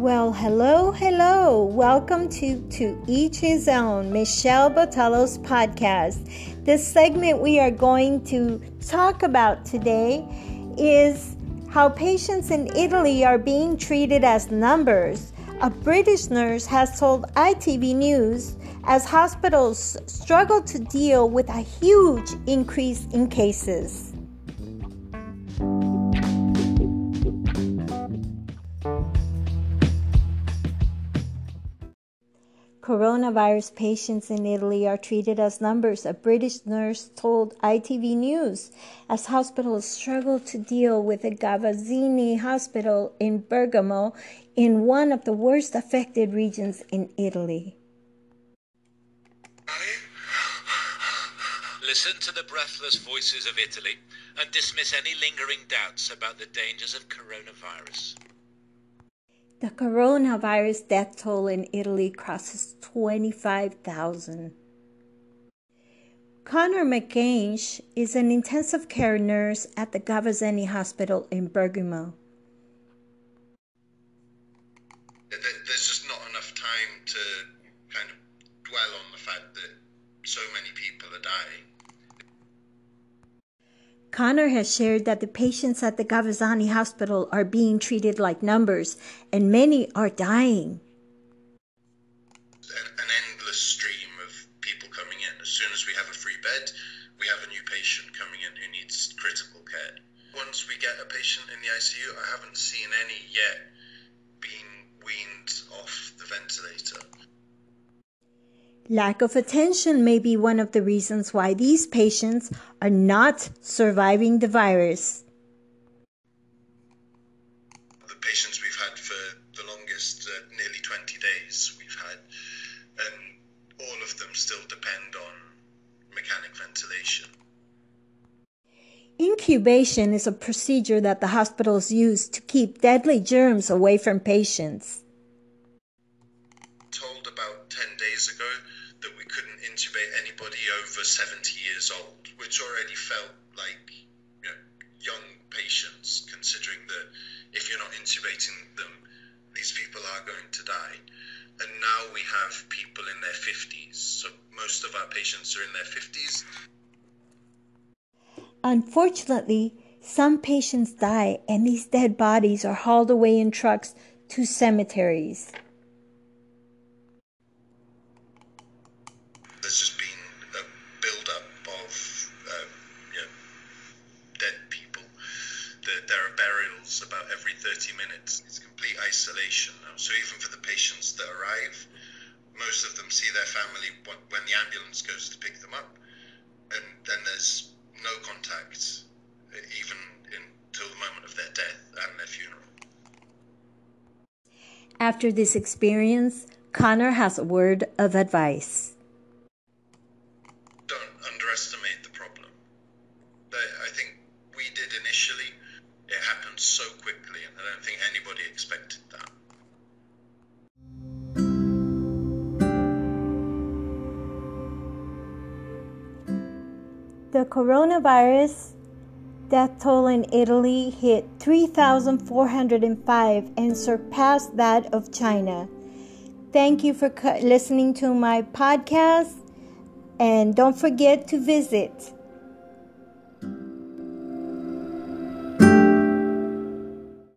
Well, hello. Welcome to Each His Own, Michelle Botello's podcast. The segment we are going to talk about today is how patients in Italy are being treated as numbers. A British nurse has told ITV News as hospitals struggle to deal with a huge increase in cases. Coronavirus patients in Italy are treated as numbers, a British nurse told ITV News, as hospitals struggle to deal with the Gavazzeni Hospital in Bergamo, in one of the worst affected regions in Italy. Listen to the breathless voices of Italy and dismiss any lingering doubts about the dangers of coronavirus. The coronavirus death toll in Italy crosses 25,000. Connor MacGann is an intensive care nurse at the Gavazzeni Hospital in Bergamo. There's just not enough time to kind of dwell on the fact that so many people are dying. Connor has shared that the patients at the Gavazzeni Hospital are being treated like numbers, and many are dying. An endless stream of people coming in. As soon as we have a free bed, we have a new patient coming in who needs critical care. Once we get a patient in the ICU, I haven't seen any yet being weaned off the ventilator. Lack of attention may be one of the reasons why these patients are not surviving the virus. The patients we've had for the longest, nearly 20 days we've had, and all of them still depend on mechanical ventilation. Incubation is a procedure that the hospitals use to keep deadly germs away from patients. Told about 10 days ago that we couldn't intubate anybody over 70 years old, which already felt like, you know, young patients, considering that if you're not intubating them, these people are going to die. And now we have people in their 50s, so most of our patients are in their 50s. Unfortunately, some patients die, and these dead bodies are hauled away in trucks to cemeteries. There's just been a build-up of dead people. There are burials about every 30 minutes. It's complete isolation now. So even for the patients that arrive, most of them see their family when the ambulance goes to pick them up, and then there's no contact, even until the moment of their death and their funeral. After this experience, Connor has a word of advice. Underestimate the problem. I think we did initially. It happened so quickly, and I don't think anybody expected that. The coronavirus death toll in Italy hit 3,405 and surpassed that of China. Thank you for listening to my podcast. And don't forget to visit